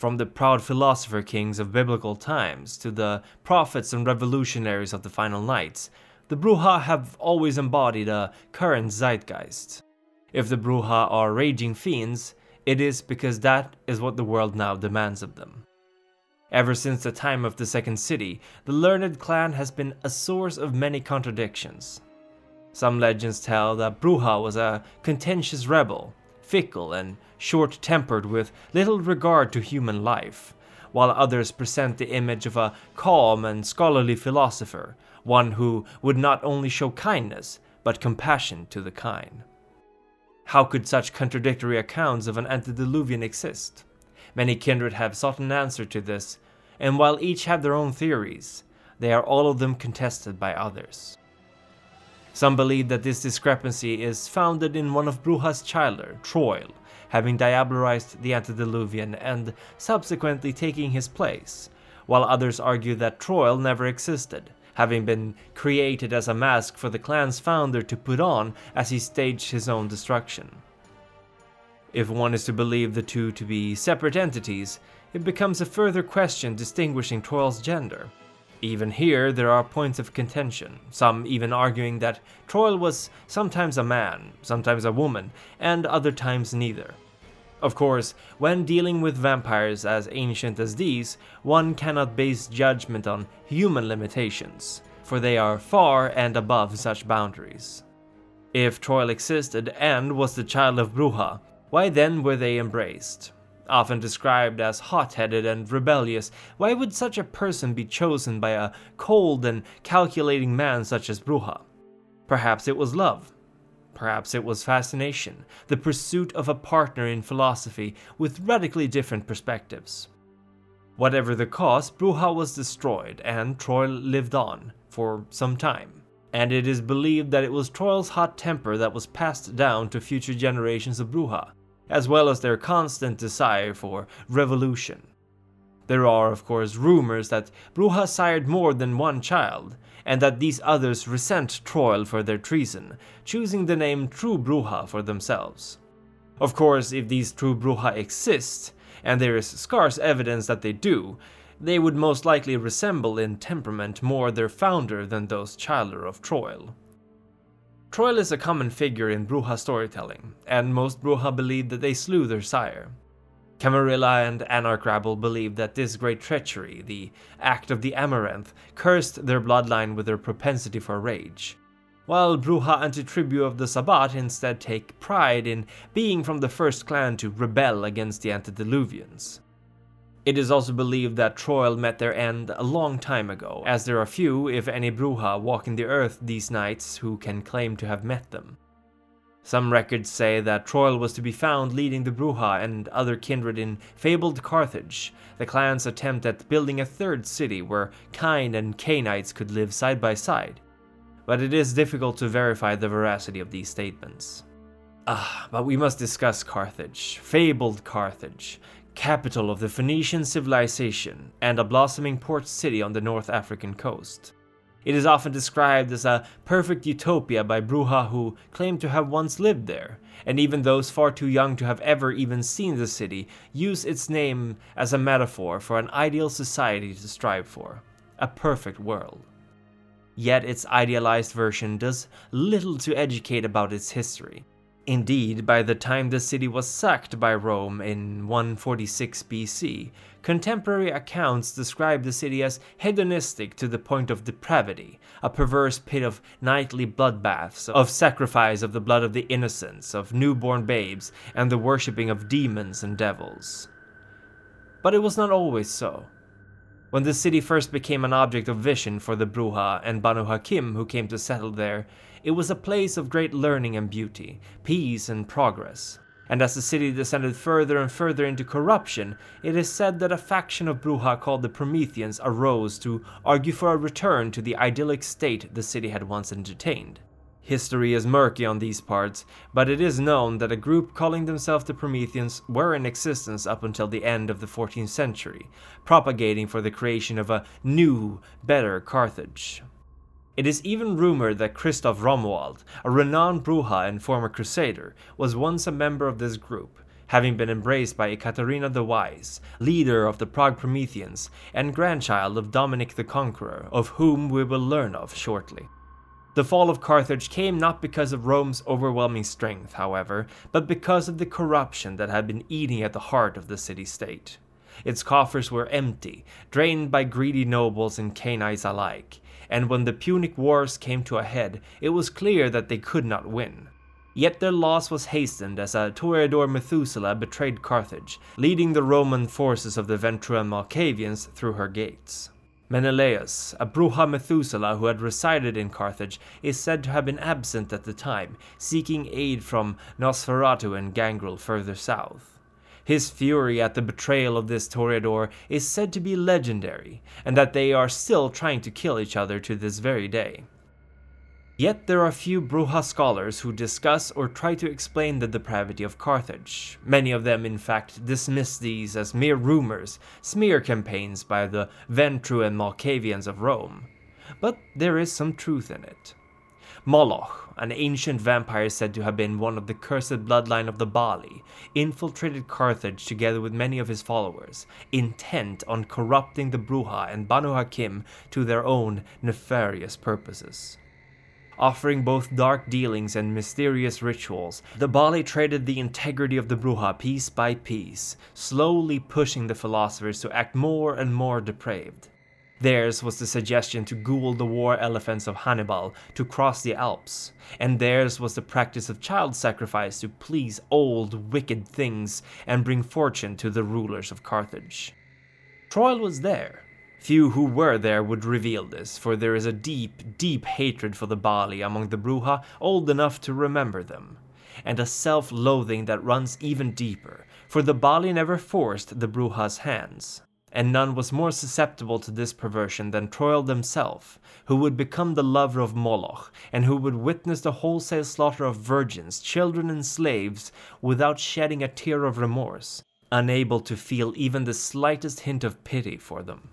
from the proud philosopher kings of biblical times to the prophets and revolutionaries of the final nights, the Brujah have always embodied a current zeitgeist. If the Brujah are raging fiends, it is because that is what the world now demands of them. Ever since the time of the Second City, the learned clan has been a source of many contradictions. Some legends tell that Brujah was a contentious rebel, fickle and short-tempered with little regard to human life, while others present the image of a calm and scholarly philosopher, one who would not only show kindness, but compassion to the kind. How could such contradictory accounts of an antediluvian exist? Many kindred have sought an answer to this, and while each have their own theories, they are all of them contested by others. Some believe that this discrepancy is founded in one of Brujah's childer, Troil, having diabolized the antediluvian and subsequently taking his place, while others argue that Troil never existed, having been created as a mask for the clan's founder to put on as he staged his own destruction. If one is to believe the two to be separate entities, it becomes a further question distinguishing Troil's gender. Even here, there are points of contention, some even arguing that Troil was sometimes a man, sometimes a woman, and other times neither. Of course, when dealing with vampires as ancient as these, one cannot base judgment on human limitations, for they are far and above such boundaries. If Troil existed and was the child of Brujah, why then were they embraced? Often described as hot-headed and rebellious, why would such a person be chosen by a cold and calculating man such as Brujah? Perhaps it was love. Perhaps it was fascination, the pursuit of a partner in philosophy with radically different perspectives. Whatever the cause, Brujah was destroyed and Troil lived on for some time. And it is believed that it was Troil's hot temper that was passed down to future generations of Brujah, as well as their constant desire for revolution. There are, of course, rumors that Brujah sired more than one child, and that these others resent Troil for their treason, choosing the name True Brujah for themselves. Of course, if these True Brujah exist, and there is scarce evidence that they do, they would most likely resemble in temperament more their founder than those childer of Troil. Troil is a common figure in Brujah storytelling, and most Brujah believe that they slew their sire. Camarilla and Anarch rabble believe that this great treachery, the act of the Amaranth, cursed their bloodline with their propensity for rage, while Brujah and Tribu of the Sabbat instead take pride in being from the first clan to rebel against the Antediluvians. It is also believed that Troil met their end a long time ago, as there are few, if any, Brujah walking the earth these nights who can claim to have met them. Some records say that Troil was to be found leading the Brujah and other kindred in fabled Carthage, the clan's attempt at building a third city where Caine and Cainites could live side by side. But it is difficult to verify the veracity of these statements. But we must discuss Carthage, fabled Carthage, capital of the Phoenician civilization and a blossoming port city on the North African coast. It is often described as a perfect utopia by Brujah who claim to have once lived there, and even those far too young to have ever even seen the city use its name as a metaphor for an ideal society to strive for, a perfect world. Yet its idealized version does little to educate about its history. Indeed, by the time the city was sacked by Rome in 146 BC, contemporary accounts describe the city as hedonistic to the point of depravity, a perverse pit of nightly bloodbaths, of sacrifice of the blood of the innocents, of newborn babes, and the worshipping of demons and devils. But it was not always so. When the city first became an object of vision for the Brujah and Banu Hakim who came to settle there, it was a place of great learning and beauty, peace and progress. And as the city descended further and further into corruption, it is said that a faction of Brujah called the Prometheans arose to argue for a return to the idyllic state the city had once entertained. History is murky on these parts, but it is known that a group calling themselves the Prometheans were in existence up until the end of the 14th century, propagating for the creation of a new, better Carthage. It is even rumored that Christoph Romwald, a renowned Brujah and former crusader, was once a member of this group, having been embraced by Ekaterina the Wise, leader of the Prague Prometheans, and grandchild of Dominic the Conqueror, of whom we will learn of shortly. The fall of Carthage came not because of Rome's overwhelming strength, however, but because of the corruption that had been eating at the heart of the city-state. Its coffers were empty, drained by greedy nobles and Cainites alike, and when the Punic Wars came to a head, it was clear that they could not win. Yet their loss was hastened as a Toreador Methuselah betrayed Carthage, leading the Roman forces of the Ventrue and Malkavians through her gates. Menelaus, a Brujah Methuselah who had resided in Carthage, is said to have been absent at the time, seeking aid from Nosferatu and Gangrel further south. His fury at the betrayal of this Toreador is said to be legendary, and that they are still trying to kill each other to this very day. Yet there are few Brujah scholars who discuss or try to explain the depravity of Carthage. Many of them, in fact, dismiss these as mere rumors, smear campaigns by the Ventrue and Malkavians of Rome. But there is some truth in it. Moloch, an ancient vampire said to have been one of the cursed bloodline of the Bali, infiltrated Carthage together with many of his followers, intent on corrupting the Brujah and Banu Hakim to their own nefarious purposes. Offering both dark dealings and mysterious rituals, the Bali traded the integrity of the Brujah piece by piece, slowly pushing the philosophers to act more and more depraved. Theirs was the suggestion to ghoul the war elephants of Hannibal to cross the Alps, and theirs was the practice of child sacrifice to please old, wicked things and bring fortune to the rulers of Carthage. Troil was there. Few who were there would reveal this, for there is a deep, deep hatred for the Bali among the Brujah old enough to remember them, and a self-loathing that runs even deeper, for the Bali never forced the Brujah's hands, and none was more susceptible to this perversion than Troil himself, who would become the lover of Moloch, and who would witness the wholesale slaughter of virgins, children, and slaves without shedding a tear of remorse, unable to feel even the slightest hint of pity for them.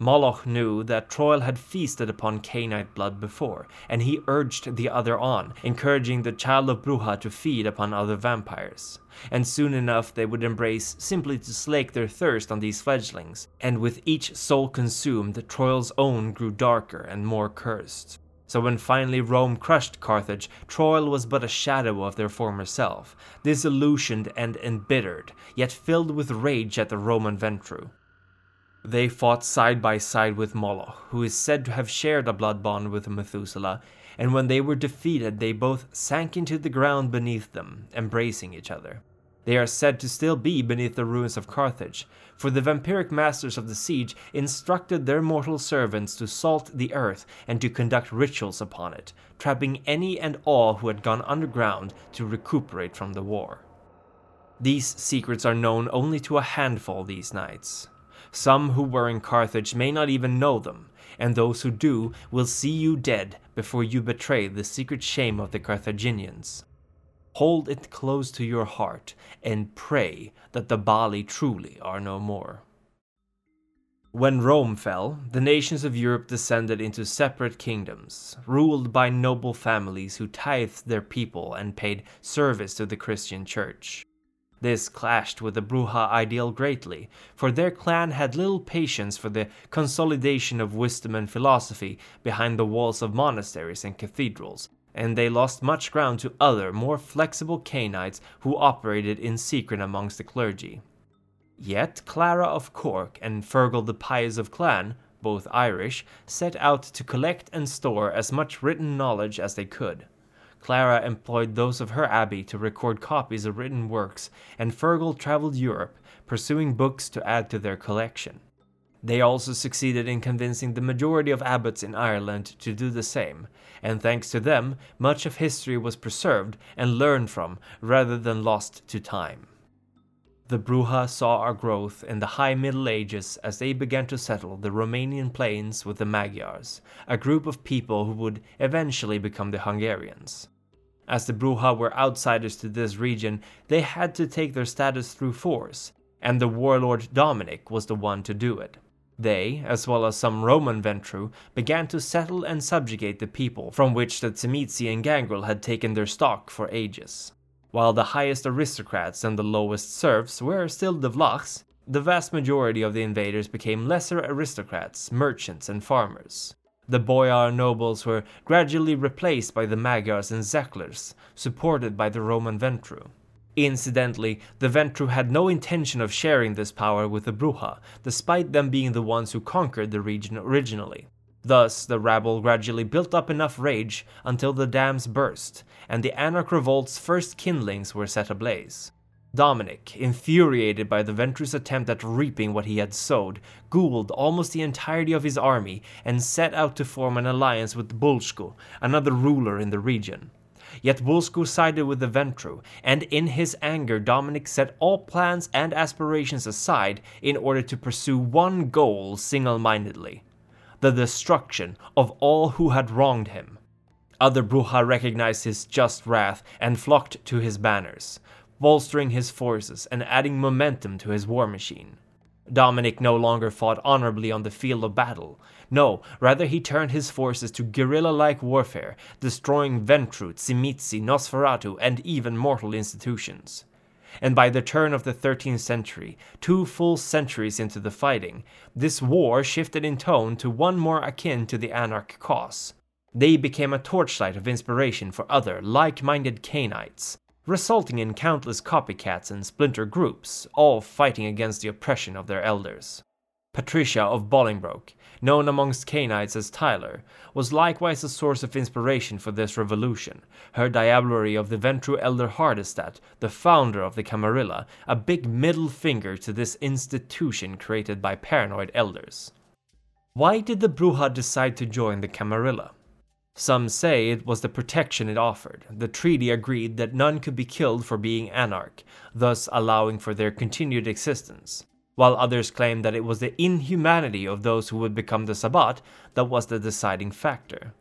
Moloch knew that Troil had feasted upon Cainite blood before, and he urged the other on, encouraging the child of Brujah to feed upon other vampires. And soon enough they would embrace simply to slake their thirst on these fledglings, and with each soul consumed, Troil's own grew darker and more cursed. So when finally Rome crushed Carthage, Troil was but a shadow of their former self, disillusioned and embittered, yet filled with rage at the Roman Ventrue. They fought side by side with Moloch, who is said to have shared a blood bond with Methuselah, and when they were defeated they both sank into the ground beneath them, embracing each other. They are said to still be beneath the ruins of Carthage, for the vampiric masters of the siege instructed their mortal servants to salt the earth and to conduct rituals upon it, trapping any and all who had gone underground to recuperate from the war. These secrets are known only to a handful these nights. Some who were in Carthage may not even know them, and those who do will see you dead before you betray the secret shame of the Carthaginians. Hold it close to your heart, and pray that the Bali truly are no more. When Rome fell, the nations of Europe descended into separate kingdoms, ruled by noble families who tithed their people and paid service to the Christian Church. This clashed with the Brujah ideal greatly, for their clan had little patience for the consolidation of wisdom and philosophy behind the walls of monasteries and cathedrals, and they lost much ground to other, more flexible Cainites who operated in secret amongst the clergy. Yet Clara of Cork and Fergal the Pious of Clan, both Irish, set out to collect and store as much written knowledge as they could. Clara employed those of her abbey to record copies of written works, and Fergal traveled Europe, pursuing books to add to their collection. They also succeeded in convincing the majority of abbots in Ireland to do the same, and thanks to them, much of history was preserved and learned from, rather than lost to time. The Brujah saw a growth in the High Middle Ages as they began to settle the Romanian plains with the Magyars, a group of people who would eventually become the Hungarians. As the Brujah were outsiders to this region, they had to take their status through force, and the warlord Dominic was the one to do it. They, as well as some Roman Ventrue, began to settle and subjugate the people from which the Tzimisce and Gangrel had taken their stock for ages. While the highest aristocrats and the lowest serfs were still the Vlachs, the vast majority of the invaders became lesser aristocrats, merchants and farmers. The boyar nobles were gradually replaced by the Magyars and Zaklers, supported by the Roman Ventrue. Incidentally, the Ventrue had no intention of sharing this power with the Brujah, despite them being the ones who conquered the region originally. Thus, the rabble gradually built up enough rage until the dams burst, and the anarch revolt's first kindlings were set ablaze. Dominic, infuriated by the Ventrue's attempt at reaping what he had sowed, ghouled almost the entirety of his army and set out to form an alliance with Bulshku, another ruler in the region. Yet Bulshku sided with the Ventrue, and in his anger Dominic set all plans and aspirations aside in order to pursue one goal single-mindedly: the destruction of all who had wronged him. Other Brujah recognized his just wrath and flocked to his banners, bolstering his forces and adding momentum to his war machine. Dominic no longer fought honorably on the field of battle. No, rather he turned his forces to guerrilla-like warfare, destroying Ventrue, Tzimisce, Nosferatu, and even mortal institutions. And by the turn of the 13th century, two full centuries into the fighting, this war shifted in tone to one more akin to the anarch cause. They became a torchlight of inspiration for other, like-minded Cainites, resulting in countless copycats and splinter groups, all fighting against the oppression of their elders. Patricia of Bolingbroke, known amongst Cainites as Tyler, was likewise a source of inspiration for this revolution. Her diablerie of the Ventrue elder Hardestat, the founder of the Camarilla, a big middle finger to this institution created by paranoid elders. Why did the Brujah decide to join the Camarilla? Some say it was the protection it offered. The treaty agreed that none could be killed for being anarch, thus allowing for their continued existence, while others claim that it was the inhumanity of those who would become the Sabbat that was the deciding factor.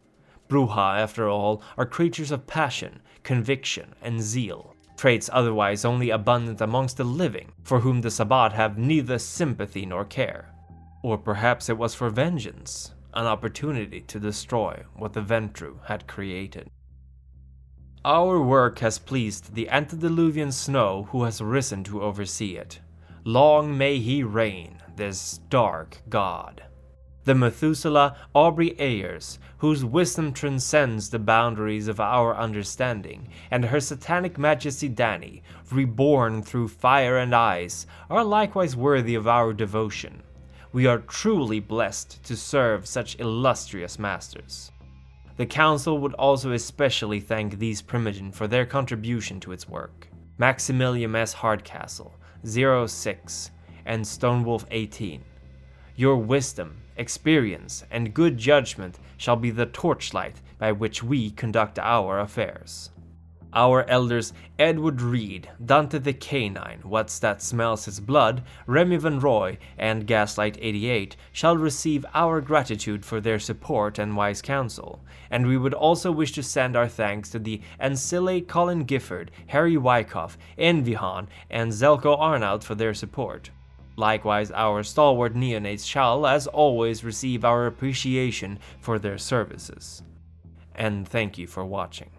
Brujah, after all, are creatures of passion, conviction, and zeal, traits otherwise only abundant amongst the living, for whom the Sabbat have neither sympathy nor care. Or perhaps it was for vengeance, an opportunity to destroy what the Ventrue had created. Our work has pleased the antediluvian snow who has risen to oversee it. Long may he reign, this dark god. The Methuselah Aubrey Ayers, whose wisdom transcends the boundaries of our understanding, and her satanic majesty Danny, reborn through fire and ice, are likewise worthy of our devotion. We are truly blessed to serve such illustrious masters. The Council would also especially thank these Primogen for their contribution to its work: Maximilian S. Hardcastle, 06, and Stonewolf 18. Your wisdom, experience, and good judgment shall be the torchlight by which we conduct our affairs. Our elders Edward Reed, Dante the Canine, What's That Smells His Blood, Remy Van Roy, and Gaslight 88 shall receive our gratitude for their support and wise counsel, and we would also wish to send our thanks to the Ancillae Colin Gifford, Harry Wyckoff, Envihan, and Zelko Arnaut for their support. Likewise, our stalwart neonates shall, as always, receive our appreciation for their services. And thank you for watching.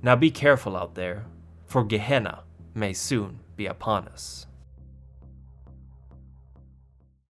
Now be careful out there, for Gehenna may soon be upon us.